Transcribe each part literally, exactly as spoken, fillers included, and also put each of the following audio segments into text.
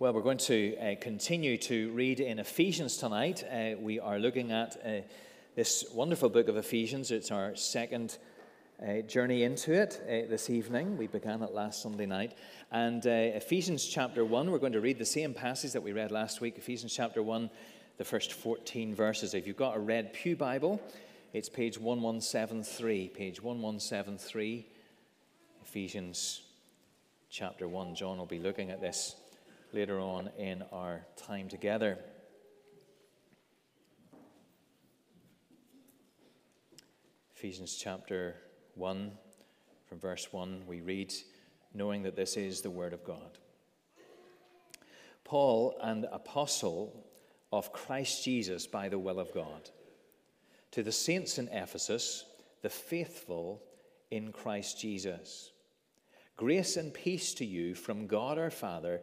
Well, we're going to uh, continue to read in Ephesians tonight. Uh, we are looking at uh, this wonderful book of Ephesians. It's our second uh, journey into it uh, this evening. We began it last Sunday night. And uh, Ephesians chapter one, we're going to read the same passage that we read last week. Ephesians chapter one, the first fourteen verses. If you've got a red pew Bible, it's page one one seven three. Page one one seven three, Ephesians chapter one. John will be looking at this later on in our time together. Ephesians chapter one, from verse one, we read, knowing that this is the word of God. Paul, an apostle of Christ Jesus by the will of God, to the saints in Ephesus, the faithful in Christ Jesus. Grace and peace to you from God our Father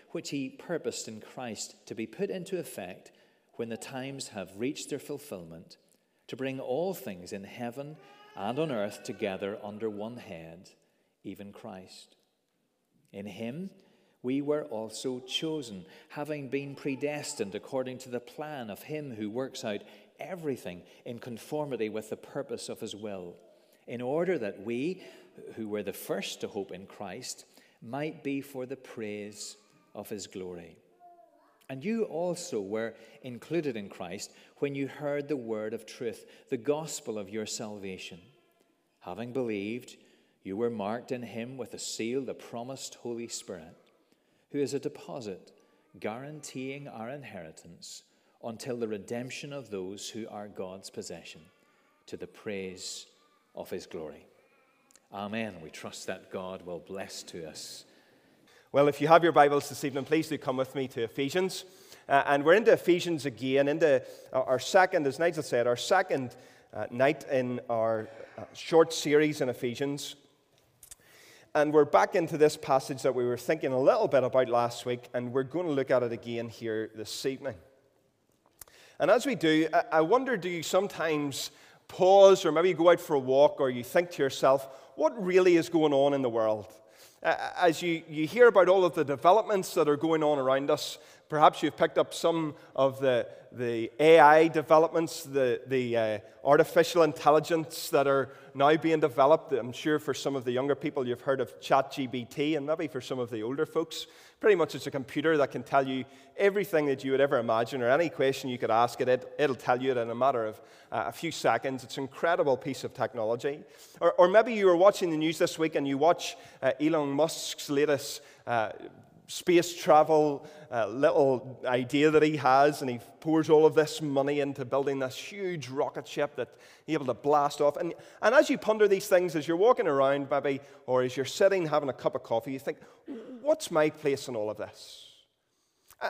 which he purposed in Christ to be put into effect when the times have reached their fulfillment, to bring all things in heaven and on earth together under one head, even Christ. In him we were also chosen, having been predestined according to the plan of him who works out everything in conformity with the purpose of his will, in order that we, who were the first to hope in Christ, might be for the praise of his glory. And you also were included in Christ when you heard the word of truth, the gospel of your salvation. Having believed, you were marked in him with a seal, the promised Holy Spirit, who is a deposit guaranteeing our inheritance until the redemption of those who are God's possession, to the praise of his glory. Amen. We trust that God will bless to us. Well, if you have your Bibles this evening, please do come with me to Ephesians. Uh, and we're into Ephesians again, into our second, as Nigel said, our second uh, night in our uh, short series in Ephesians. And we're back into this passage that we were thinking a little bit about last week, and we're going to look at it again here this evening. And as we do, I, I wonder, do you sometimes pause, or maybe you go out for a walk, or you think to yourself, what really is going on in the world? As you, you hear about all of the developments that are going on around us, perhaps you've picked up some of the, the A I developments, the, the uh, artificial intelligence that are now being developed. I'm sure for some of the younger people, you've heard of ChatGPT, and maybe for some of the older folks, pretty much it's a computer that can tell you everything that you would ever imagine, or any question you could ask it, it it'll tell you it in a matter of uh, a few seconds. It's an incredible piece of technology. Or, or maybe you were watching the news this week, and you watch uh, Elon Musk's latest uh, space travel uh, little idea that he has, and he pours all of this money into building this huge rocket ship that he's able to blast off. And, and as you ponder these things, as you're walking around maybe, or as you're sitting having a cup of coffee, you think, what's my place in all of this?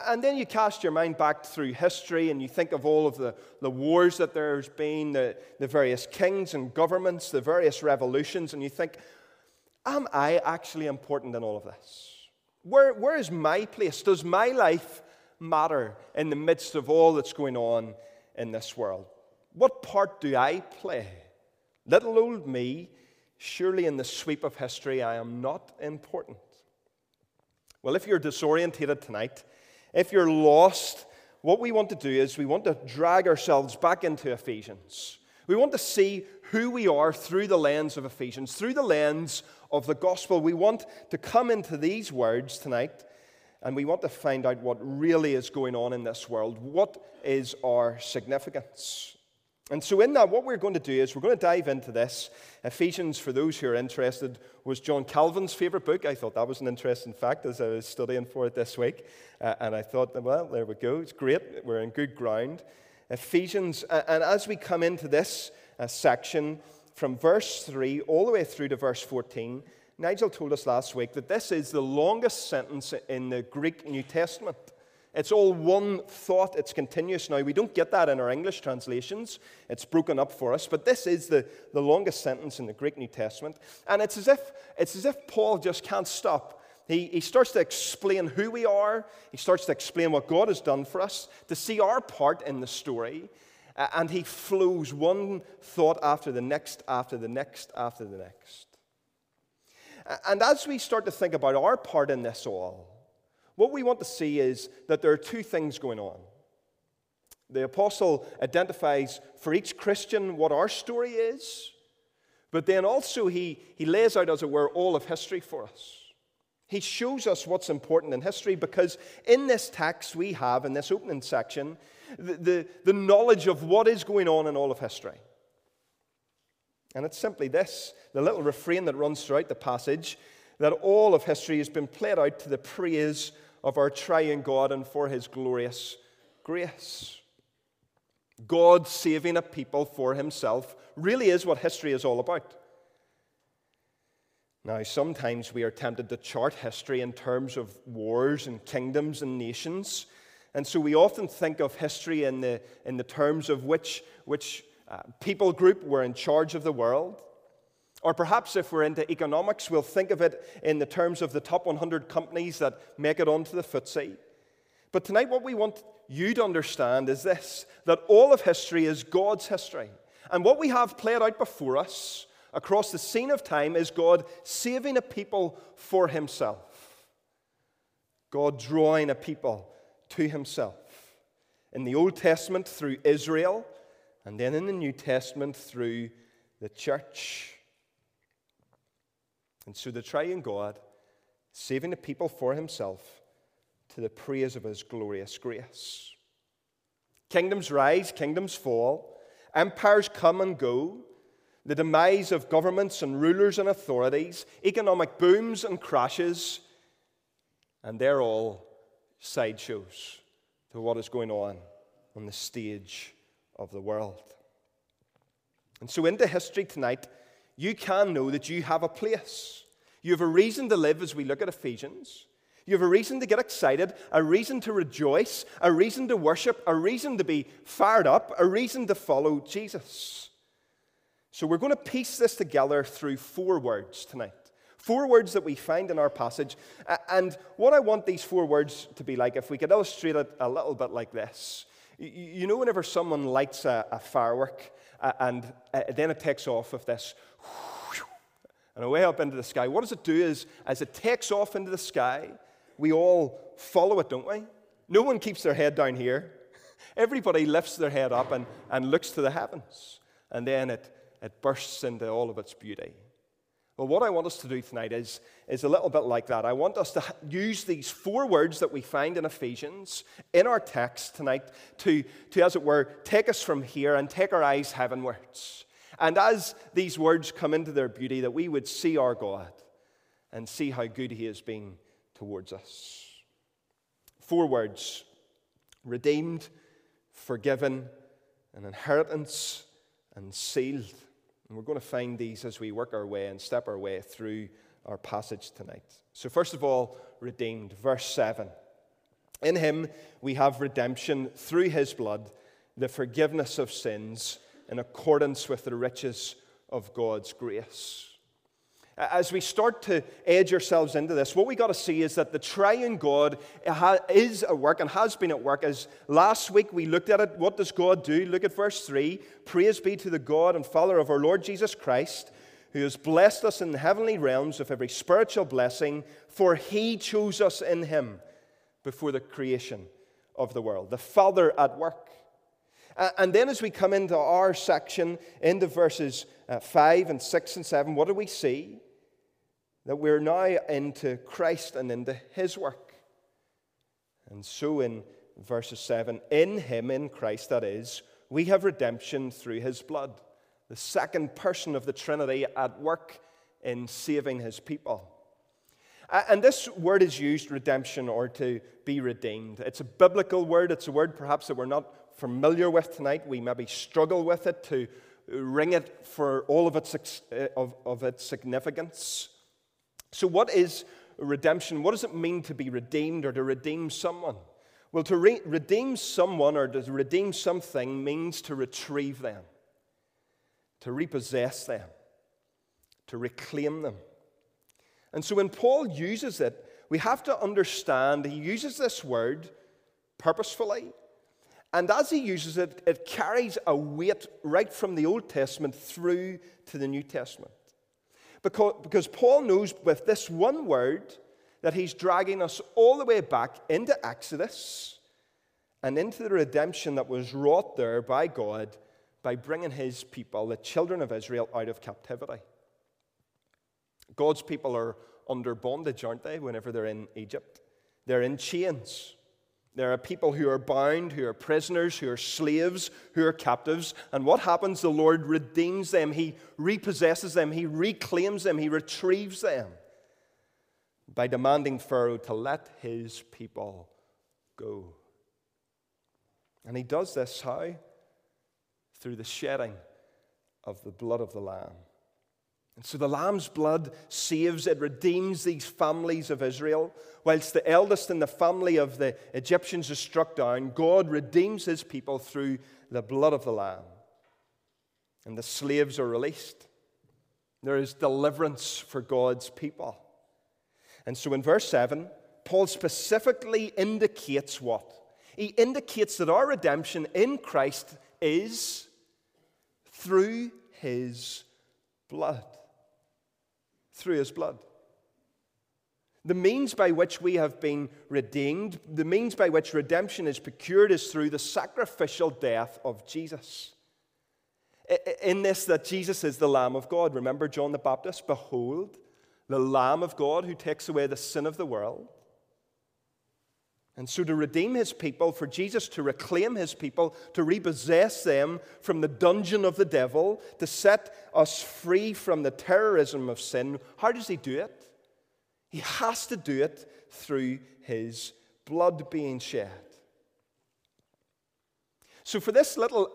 And then you cast your mind back through history, and you think of all of the, the wars that there's been, the, the various kings and governments, the various revolutions, and you think, am I actually important in all of this? Where, where is my place? Does my life matter in the midst of all that's going on in this world? What part do I play? Little old me, surely in the sweep of history, I am not important. Well, if you're disorientated tonight, if you're lost, what we want to do is we want to drag ourselves back into Ephesians. We want to see who we are through the lens of Ephesians, through the lens of the gospel. We want to come into these words tonight and we want to find out what really is going on in this world. What is our significance? And so in that, what we're going to do is we're going to dive into this. Ephesians, for those who are interested, was John Calvin's favorite book. I thought that was an interesting fact as I was studying for it this week. Uh, and I thought, well, there we go. It's great. We're in good ground. Ephesians, uh, and as we come into this uh, section, from verse three all the way through to verse fourteen, Nigel told us last week that this is the longest sentence in the Greek New Testament. It's all one thought. It's continuous. Now, we don't get that in our English translations. It's broken up for us. But this is the, the longest sentence in the Greek New Testament. And it's as if, it's as if Paul just can't stop. He, he starts to explain who we are. He starts to explain what God has done for us, to see our part in the story. Uh, and he flows one thought after the next, after the next, after the next. And as we start to think about our part in this all, what we want to see is that there are two things going on. The apostle identifies for each Christian what our story is, but then also he, he lays out, as it were, all of history for us. He shows us what's important in history, because in this text we have, in this opening section, the, the, the knowledge of what is going on in all of history. And it's simply this, the little refrain that runs throughout the passage, that all of history has been played out to the praise of our triune God and for his glorious grace. God saving a people for himself really is what history is all about. Now, sometimes we are tempted to chart history in terms of wars and kingdoms and nations, and so we often think of history in the, in the terms of which, which uh, people group were in charge of the world. Or perhaps if we're into economics, we'll think of it in the terms of the top one hundred companies that make it onto the footsie. But tonight what we want you to understand is this, that all of history is God's history. And what we have played out before us across the scene of time is God saving a people for himself. God drawing a people to himself. In the Old Testament through Israel, and then in the New Testament through the church. And so the triune God, saving the people for himself to the praise of his glorious grace. Kingdoms rise, kingdoms fall. Empires come and go. The demise of governments and rulers and authorities. Economic booms and crashes. And they're all sideshows to what is going on on the stage of the world. And so into history tonight, you can know that you have a place. You have a reason to live as we look at Ephesians. You have a reason to get excited, a reason to rejoice, a reason to worship, a reason to be fired up, a reason to follow Jesus. So we're going to piece this together through four words tonight. Four words that we find in our passage. And what I want these four words to be like, if we could illustrate it a little bit like this. You know, whenever someone lights a, a firework and then it takes off with this, and away up into the sky, what does it do is, as it takes off into the sky, we all follow it, don't we? No one keeps their head down here. Everybody lifts their head up and, and looks to the heavens, and then it, it bursts into all of its beauty. Well, what I want us to do tonight is, is a little bit like that. I want us to use these four words that we find in Ephesians in our text tonight to, to, as it were, take us from here and take our eyes heavenwards. And as these words come into their beauty, that we would see our God and see how good he has been towards us. Four words: redeemed, forgiven, an inheritance, and sealed. And we're going to find these as we work our way and step our way through our passage tonight. So first of all, redeemed, verse seven. In him we have redemption through his blood, the forgiveness of sins, in accordance with the riches of God's grace. As we start to edge ourselves into this, what we got to see is that the triune God is at work and has been at work. As last week we looked at it, what does God do? Look at verse three. Praise be to the God and Father of our Lord Jesus Christ, who has blessed us in the heavenly realms with every spiritual blessing, for he chose us in him before the creation of the world. The Father at work. And then as we come into our section, into verses five and six and seven, what do we see? That we're now into Christ and into his work. And so in verses seven, in him, in Christ that is, we have redemption through his blood, the second person of the Trinity at work in saving his people. And this word is used, redemption, or to be redeemed. It's a biblical word. It's a word perhaps that we're not familiar with tonight. We maybe struggle with it to ring it for all of its, of, of its significance. So what is redemption? What does it mean to be redeemed or to redeem someone? Well, to re- redeem someone or to redeem something means to retrieve them, to repossess them, to reclaim them. And so when Paul uses it, we have to understand he uses this word purposefully. And as he uses it, it carries a weight right from the Old Testament through to the New Testament. Because, because Paul knows with this one word that he's dragging us all the way back into Exodus and into the redemption that was wrought there by God by bringing his people, the children of Israel, out of captivity. God's people are under bondage, aren't they, whenever they're in Egypt? They're in chains. There are people who are bound, who are prisoners, who are slaves, who are captives. And what happens? The Lord redeems them. He repossesses them. He reclaims them. He retrieves them by demanding Pharaoh to let his people go. And he does this how? Through the shedding of the blood of the Lamb. And so the Lamb's blood saves, it redeems these families of Israel. Whilst the eldest in the family of the Egyptians is struck down, God redeems his people through the blood of the Lamb. And the slaves are released. There is deliverance for God's people. And so in verse seven, Paul specifically indicates what? He indicates that our redemption in Christ is through his blood. Through his blood. The means by which we have been redeemed, the means by which redemption is procured is through the sacrificial death of Jesus. In this, that Jesus is the Lamb of God. Remember John the Baptist? Behold, the Lamb of God who takes away the sin of the world. And so to redeem his people, for Jesus to reclaim his people, to repossess them from the dungeon of the devil, to set us free from the terrorism of sin, how does he do it? He has to do it through his blood being shed. So for this little,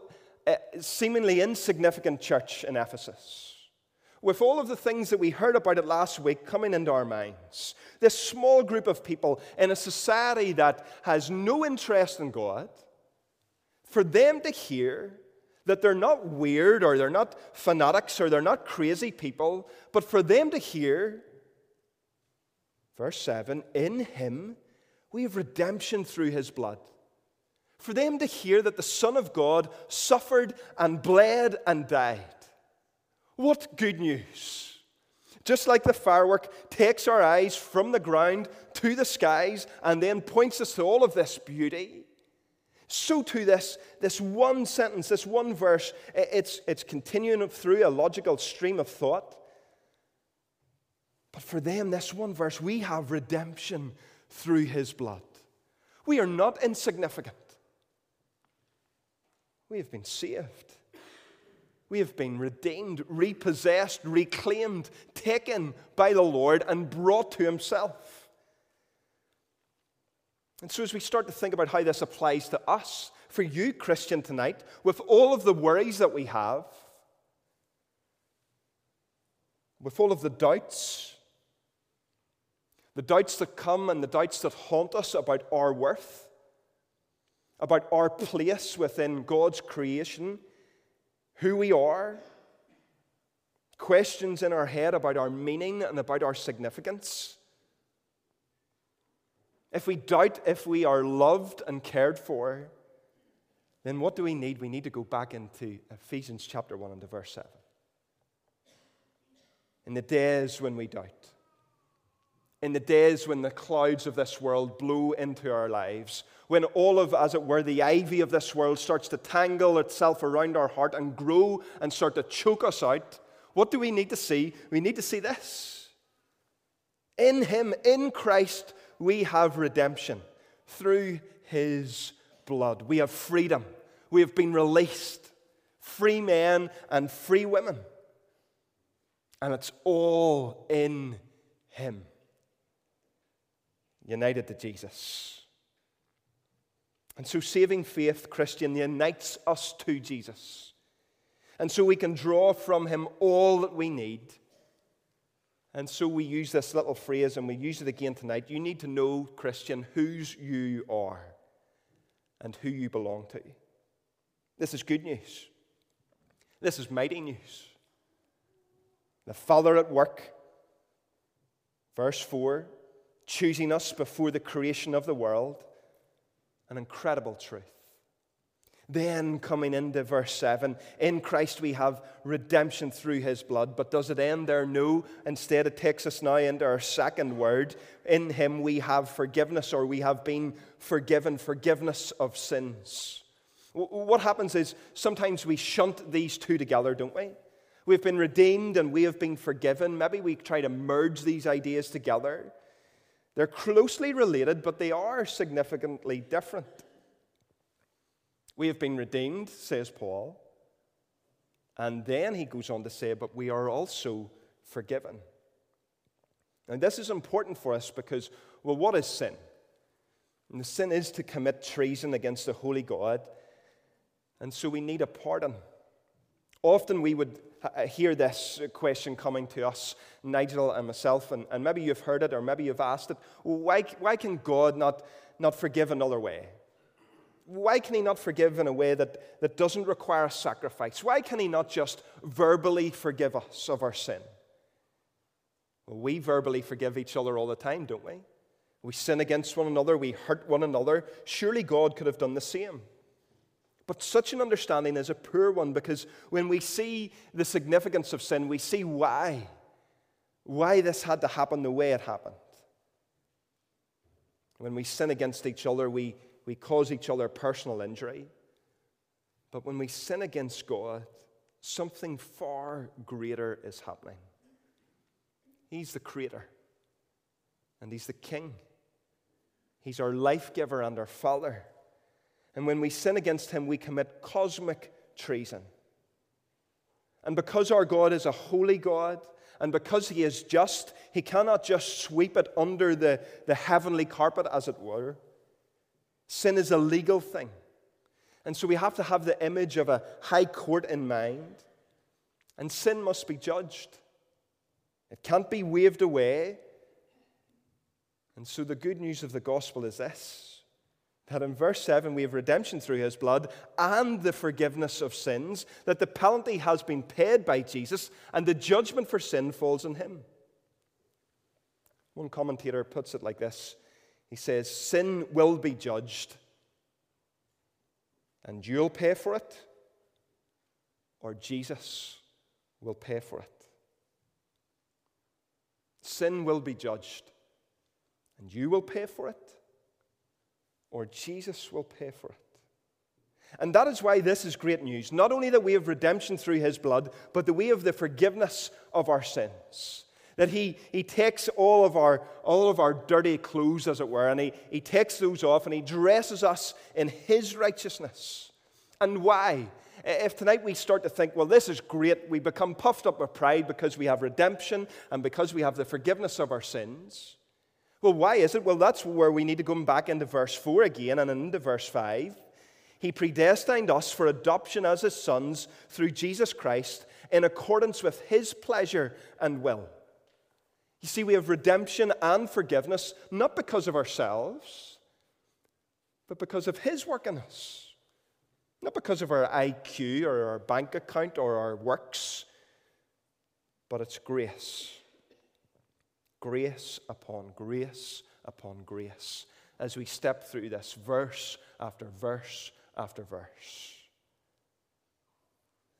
uh, seemingly insignificant church in Ephesus, with all of the things that we heard about it last week coming into our minds, this small group of people in a society that has no interest in God, for them to hear that they're not weird or they're not fanatics or they're not crazy people, but for them to hear, verse seven, in him we have redemption through his blood. For them to hear that the Son of God suffered and bled and died. What good news! Just like the firework takes our eyes from the ground to the skies and then points us to all of this beauty, so too this, this one sentence, this one verse, it's, it's continuing through a logical stream of thought. But for them, this one verse, we have redemption through his blood. We are not insignificant. We have been saved. We have been redeemed, repossessed, reclaimed, taken by the Lord and brought to himself. And so as we start to think about how this applies to us, for you, Christian, tonight, with all of the worries that we have, with all of the doubts, the doubts that come and the doubts that haunt us about our worth, about our place within God's creation, who we are, questions in our head about our meaning and about our significance. If we doubt if we are loved and cared for, then what do we need? We need to go back into Ephesians chapter one and to verse seven. In the days when we doubt, in the days when the clouds of this world blow into our lives, when all of, as it were, the ivy of this world starts to tangle itself around our heart and grow and start to choke us out, what do we need to see? We need to see this. In him, in Christ, we have redemption through his blood. We have freedom. We have been released. Free men and free women. And it's all in him. United to Jesus. And so saving faith, Christian, unites us to Jesus. And so we can draw from him all that we need. And so we use this little phrase, and we use it again tonight. You need to know, Christian, whose you are and who you belong to. This is good news. This is mighty news. The Father at work, verse four, choosing us before the creation of the world. An incredible truth. Then coming into verse seven, in Christ we have redemption through his blood. But does it end there? No. Instead, it takes us now into our second word. In him we have forgiveness, or we have been forgiven, forgiveness of sins. What happens is sometimes we shunt these two together, don't we? We've been redeemed and we have been forgiven. Maybe we try to merge these ideas together. They're closely related, but they are significantly different. We have been redeemed, says Paul. And then he goes on to say, but we are also forgiven. And this is important for us because, well, what is sin? And the sin is to commit treason against the holy God. And so we need a pardon. Often we would hear this question coming to us, Nigel and myself, and, and maybe you've heard it or maybe you've asked it. Why, why can God not, not forgive another way? Why can he not forgive in a way that, that doesn't require a sacrifice? Why can he not just verbally forgive us of our sin? Well, we verbally forgive each other all the time, don't we? We sin against one another. We hurt one another. Surely God could have done the same. But such an understanding is a poor one, because when we see the significance of sin, we see why. Why this had to happen the way it happened. When we sin against each other, we, we cause each other personal injury. But when we sin against God, something far greater is happening. He's the creator. And he's the king. He's our life giver and our father. And when we sin against him, we commit cosmic treason. And because our God is a holy God, and because he is just, he cannot just sweep it under the, the heavenly carpet, as it were. Sin is a legal thing. And so we have to have the image of a high court in mind. And sin must be judged. It can't be waved away. And so the good news of the gospel is this. That in verse seven, we have redemption through his blood and the forgiveness of sins, that the penalty has been paid by Jesus, and the judgment for sin falls on him. One commentator puts it like this. He says, sin will be judged, and you'll pay for it, or Jesus will pay for it. Sin will be judged, and you will pay for it, or Jesus will pay for it. And that is why this is great news. Not only that we have redemption through his blood, but that we have the forgiveness of our sins. That he, he takes all of our all of our dirty clothes, as it were, and he, he takes those off and he dresses us in his righteousness. And why? If tonight we start to think, well, this is great, we become puffed up with pride because we have redemption and because we have the forgiveness of our sins. Well, why is it? Well, that's where we need to go back into verse four again and into verse five. He predestined us for adoption as his sons through Jesus Christ in accordance with his pleasure and will. You see, we have redemption and forgiveness, not because of ourselves, but because of his work in us. Not because of our I Q or our bank account or our works, but it's grace. Grace upon grace upon grace as we step through this verse after verse after verse.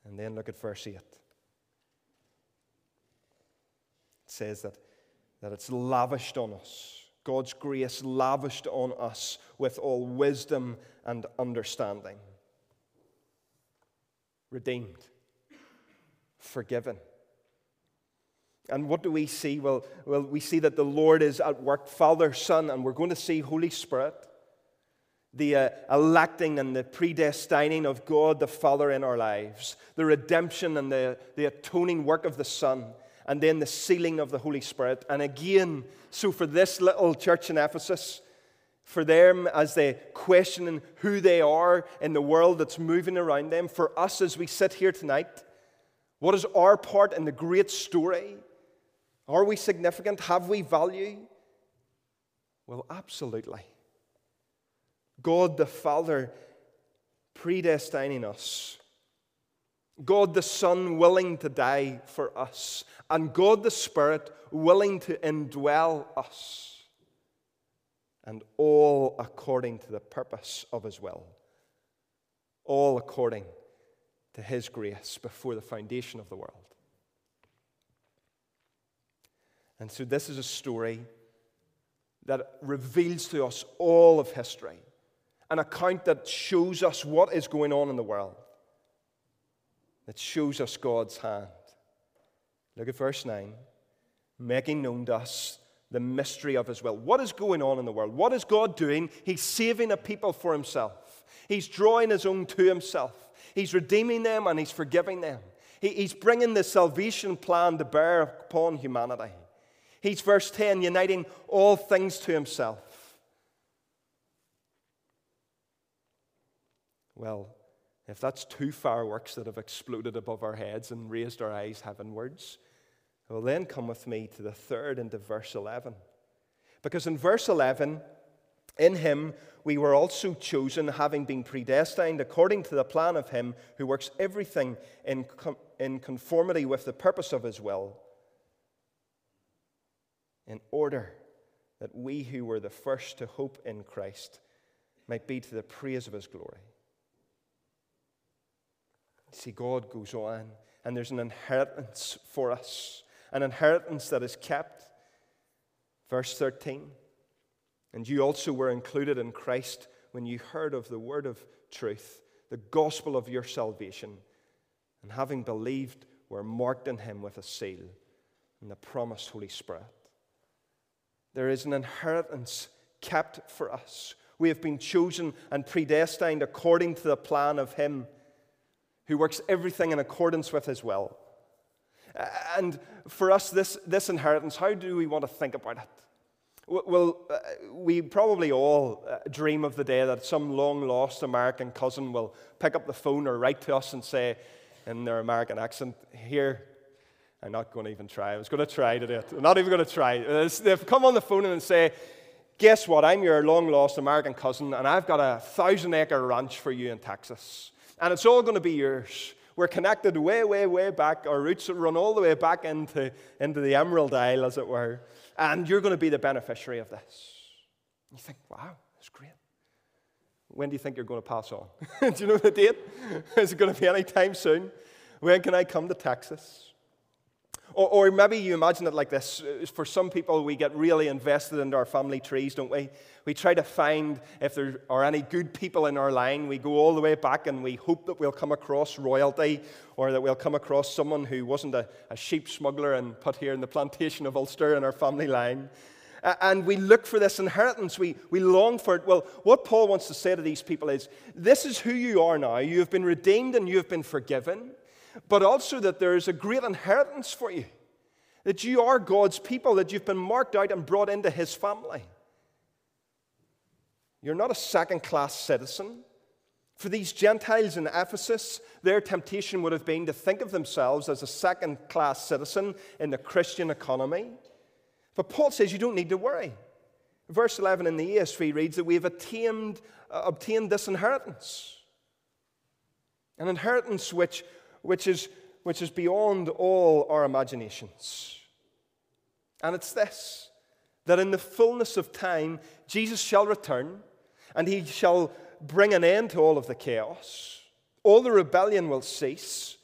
And then look at verse eight. It says that, that it's lavished on us. God's grace lavished on us with all wisdom and understanding. Redeemed. Forgiven. And what do we see? Well, well, we see that the Lord is at work, Father, Son, and we're going to see Holy Spirit. the uh, electing and the predestining of God the Father in our lives, the redemption and the, the atoning work of the Son, and then the sealing of the Holy Spirit. And again, so for this little church in Ephesus, for them as they question who they are in the world that's moving around them, for us as we sit here tonight, what is our part in the great story? Are we significant? Have we value? Well, absolutely. God the Father predestining us. God the Son willing to die for us. And God the Spirit willing to indwell us. And all according to the purpose of His will. All according to His grace before the foundation of the world. And so this is a story that reveals to us all of history. An account that shows us what is going on in the world. That shows us God's hand. Look at verse nine. Making known to us the mystery of His will. What is going on in the world? What is God doing? He's saving a people for Himself. He's drawing His own to Himself. He's redeeming them and He's forgiving them. He, he's bringing the salvation plan to bear upon humanity. He's, verse ten, uniting all things to Himself. Well, if that's two fireworks that have exploded above our heads and raised our eyes heavenwards, well, then come with me to the third and to verse eleven. Because in verse eleven, in Him we were also chosen, having been predestined according to the plan of Him who works everything in, com- in conformity with the purpose of His will, in order that we who were the first to hope in Christ might be to the praise of His glory. See, God goes on, and there's an inheritance for us, an inheritance that is kept. Verse thirteen, and you also were included in Christ when you heard of the word of truth, the gospel of your salvation, and having believed, were marked in Him with a seal and the promised Holy Spirit. There is an inheritance kept for us. We have been chosen and predestined according to the plan of Him who works everything in accordance with His will. And for us, this, this inheritance, how do we want to think about it? Well, we probably all dream of the day that some long-lost American cousin will pick up the phone or write to us and say, in their American accent, here, I'm not going to even try. I was going to try to do it. I'm not even going to try. They've come on the phone and say, guess what? I'm your long-lost American cousin, and I've got a thousand-acre ranch for you in Texas. And it's all going to be yours. We're connected way, way, way back. Our roots run all the way back into, into the Emerald Isle, as it were. And you're going to be the beneficiary of this. You think, wow, that's great. When do you think you're going to pass on? Do you know the date? Is it going to be any time soon? When can I come to Texas? Or, or maybe you imagine it like this. For some people, we get really invested into our family trees, don't we? We try to find if there are any good people in our line. We go all the way back and we hope that we'll come across royalty or that we'll come across someone who wasn't a, a sheep smuggler and put here in the plantation of Ulster in our family line. And we look for this inheritance. We, we long for it. Well, what Paul wants to say to these people is, this is who you are now. You have been redeemed and you have been forgiven. But also that there is a great inheritance for you, that you are God's people, that you've been marked out and brought into His family. You're not a second-class citizen. For these Gentiles in Ephesus, their temptation would have been to think of themselves as a second-class citizen in the Christian economy. But Paul says you don't need to worry. Verse eleven in the E S V reads that we have attained, uh, obtained this inheritance, an inheritance which Which is, which is beyond all our imaginations. And it's this, that in the fullness of time, Jesus shall return, and He shall bring an end to all of the chaos. All the rebellion will cease.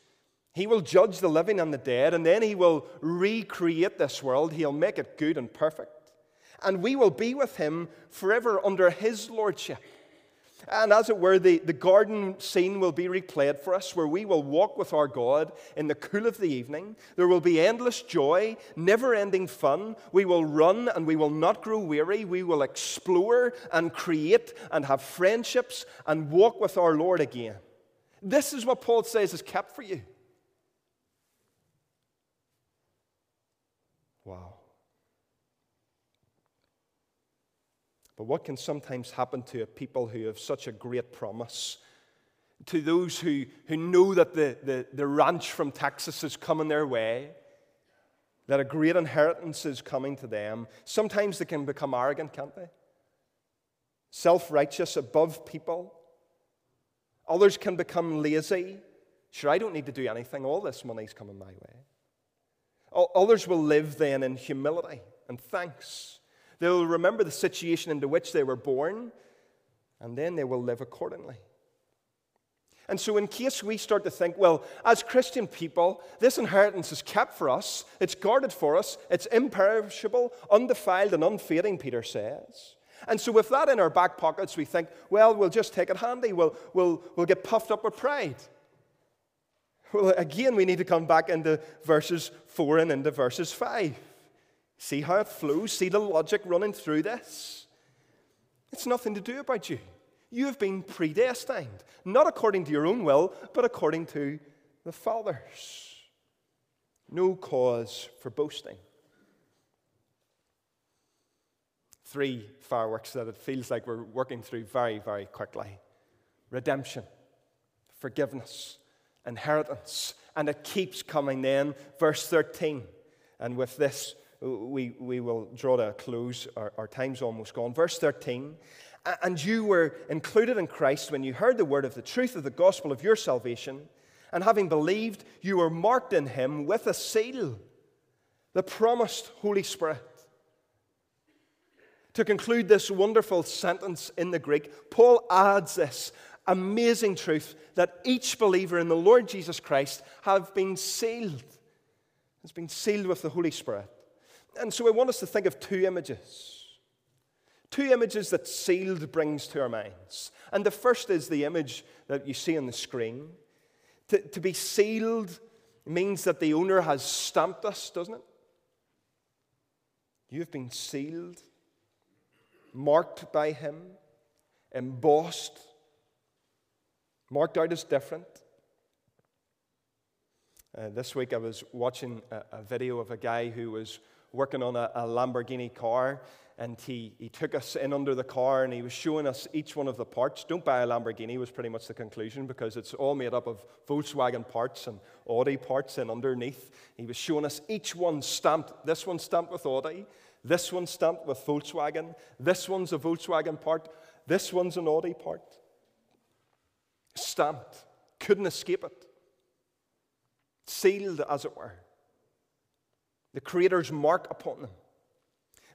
He will judge the living and the dead, and then He will recreate this world. He'll make it good and perfect. And we will be with Him forever under His lordship. And as it were, the, the garden scene will be replayed for us, where we will walk with our God in the cool of the evening. There will be endless joy, never-ending fun. We will run and we will not grow weary. We will explore and create and have friendships and walk with our Lord again. This is what Paul says is kept for you. Wow. But what can sometimes happen to a people who have such a great promise, to those who, who know that the, the, the ranch from Texas is coming their way, that a great inheritance is coming to them? Sometimes they can become arrogant, can't they? Self-righteous, above people. Others can become lazy. Sure, I don't need to do anything. All this money's coming my way. Others will live then in humility and thanks. They'll remember the situation into which they were born, and then they will live accordingly. And so in case we start to think, well, as Christian people, this inheritance is kept for us, it's guarded for us, it's imperishable, undefiled, and unfading, Peter says. And so with that in our back pockets, we think, well, we'll just take it handy. We'll, we'll, we'll get puffed up with pride. Well, again, we need to come back into verses four and into verses five. See how it flows. See the logic running through this. It's nothing to do about you. You have been predestined, not according to your own will, but according to the Father's. No cause for boasting. Three fireworks that it feels like we're working through very, very quickly. Redemption, forgiveness, inheritance. And it keeps coming then. Verse thirteen. And with this, We, we will draw to a close. Our, our time's almost gone. Verse thirteen, and you were included in Christ when you heard the word of the truth of the gospel of your salvation, and having believed, you were marked in him with a seal, the promised Holy Spirit. To conclude this wonderful sentence in the Greek, Paul adds this amazing truth that each believer in the Lord Jesus Christ have been sealed, has been sealed with the Holy Spirit. And so I want us to think of two images. Two images that sealed brings to our minds. And the first is the image that you see on the screen. To, to be sealed means that the owner has stamped us, doesn't it? You've been sealed, marked by him, embossed. Marked out as different. Uh, this week I was watching a, a video of a guy who was working on a, a Lamborghini car, and he, he took us in under the car, and he was showing us each one of the parts. Don't buy a Lamborghini was pretty much the conclusion, because it's all made up of Volkswagen parts and Audi parts, and underneath he was showing us each one stamped. This one stamped with Audi, this one stamped with Volkswagen, this one's a Volkswagen part, this one's an Audi part. Stamped. Couldn't escape it. Sealed, as it were. The Creator's mark upon them.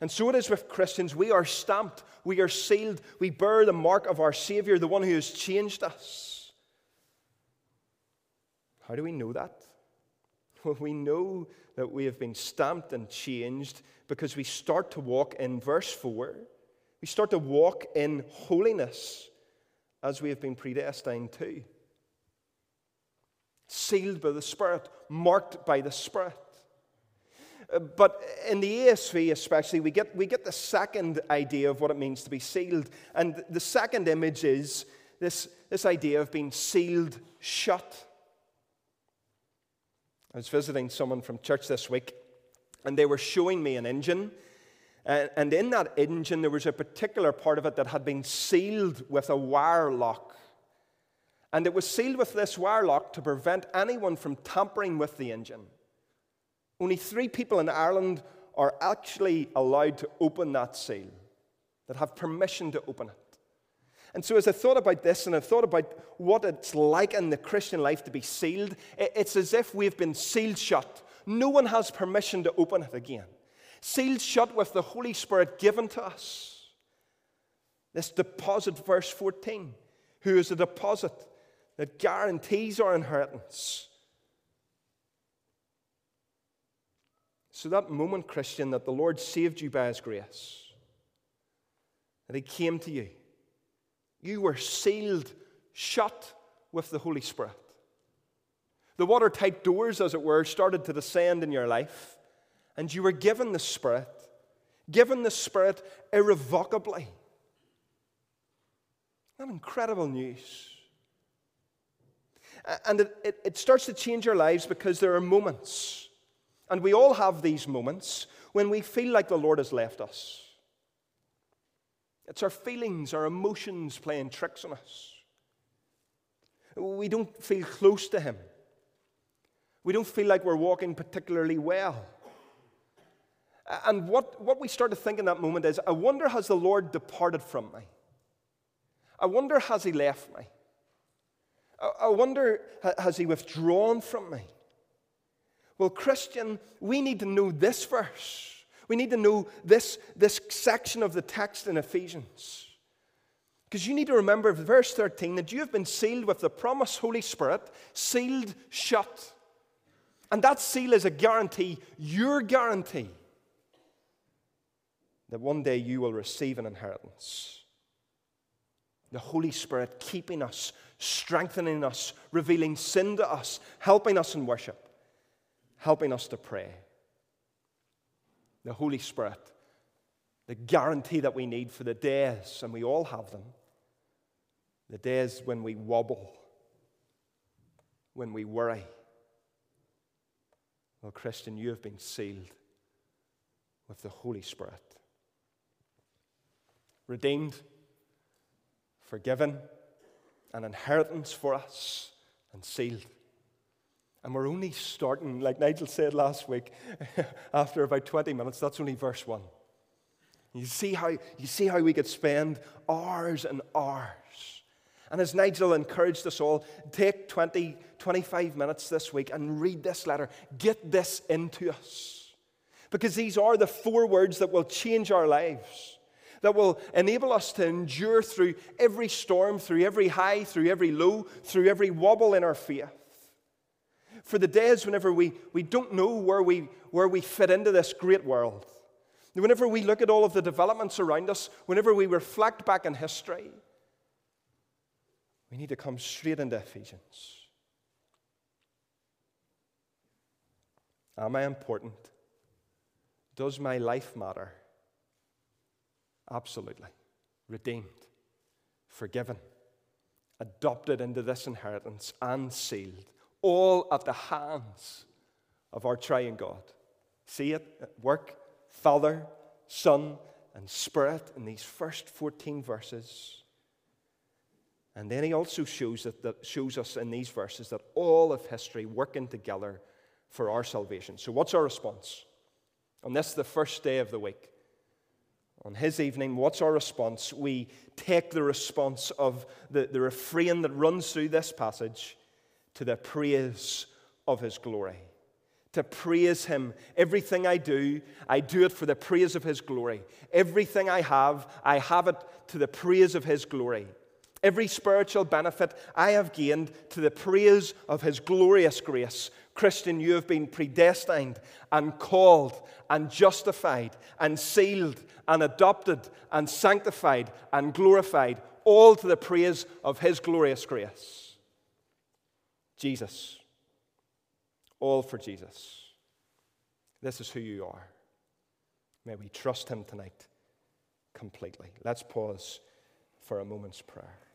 And so it is with Christians. We are stamped. We are sealed. We bear the mark of our Savior, the one who has changed us. How do we know that? Well, we know that we have been stamped and changed because we start to walk in verse four. We start to walk in holiness as we have been predestined to. Sealed by the Spirit, marked by the Spirit. But in the A S V especially, we get, we get the second idea of what it means to be sealed. And the second image is this, this idea of being sealed shut. I was visiting someone from church this week, and they were showing me an engine. And, and in that engine, there was a particular part of it that had been sealed with a wire lock. And it was sealed with this wire lock to prevent anyone from tampering with the engine. Only three people in Ireland are actually allowed to open that seal, that have permission to open it. And so as I thought about this, and I thought about what it's like in the Christian life to be sealed, it's as if we've been sealed shut. No one has permission to open it again. Sealed shut with the Holy Spirit given to us. This deposit, verse fourteen, who is a deposit that guarantees our inheritance. So that moment, Christian, that the Lord saved you by his grace, that he came to you, You were sealed shut with the Holy Spirit. The watertight doors, as it were, started to descend in your life, and you were given the Spirit, given the Spirit irrevocably. Isn't that incredible news? And it, it, it starts to change your lives, because there are moments, and we all have these moments, when we feel like the Lord has left us. It's our feelings, our emotions playing tricks on us. We don't feel close to Him. We don't feel like we're walking particularly well. And what, what we start to think in that moment is, I wonder, has the Lord departed from me? I wonder, has He left me? I, I wonder, has He withdrawn from me? Well, Christian, we need to know this verse. We need to know this, this section of the text in Ephesians. Because you need to remember, verse thirteen, that you have been sealed with the promised Holy Spirit, sealed shut. And that seal is a guarantee, your guarantee, that one day you will receive an inheritance. The Holy Spirit keeping us, strengthening us, revealing sin to us, helping us in worship, helping us to pray. The Holy Spirit, the guarantee that we need for the days, and we all have them, the days when we wobble, when we worry. Well, Christian, you have been sealed with the Holy Spirit. Redeemed, forgiven, an inheritance for us, and sealed. And we're only starting, like Nigel said last week, after about twenty minutes, that's only verse one. You see how you see how we could spend hours and hours. And as Nigel encouraged us all, take twenty, twenty-five minutes this week and read this letter. Get this into us. Because these are the four words that will change our lives, that will enable us to endure through every storm, through every high, through every low, through every wobble in our faith. For the days whenever we, we don't know where we, where we fit into this great world, whenever we look at all of the developments around us, whenever we reflect back in history, we need to come straight into Ephesians. Am I important? Does my life matter? Absolutely. Redeemed, forgiven, adopted into this inheritance, and sealed. All at the hands of our triune God. See it at work, Father, Son, and Spirit in these first fourteen verses. And then he also shows, that, that shows us in these verses that all of history working together for our salvation. So what's our response? On this, the first day of the week, on his evening, what's our response? We take the response of the, the refrain that runs through this passage, to the praise of his glory. To praise him. Everything I do, I do it for the praise of his glory. Everything I have, I have it to the praise of his glory. Every spiritual benefit I have gained to the praise of his glorious grace. Christian, you have been predestined and called and justified and sealed and adopted and sanctified and glorified, all to the praise of his glorious grace. Jesus. All for Jesus. This is who you are. May we trust him tonight completely. Let's pause for a moment's prayer.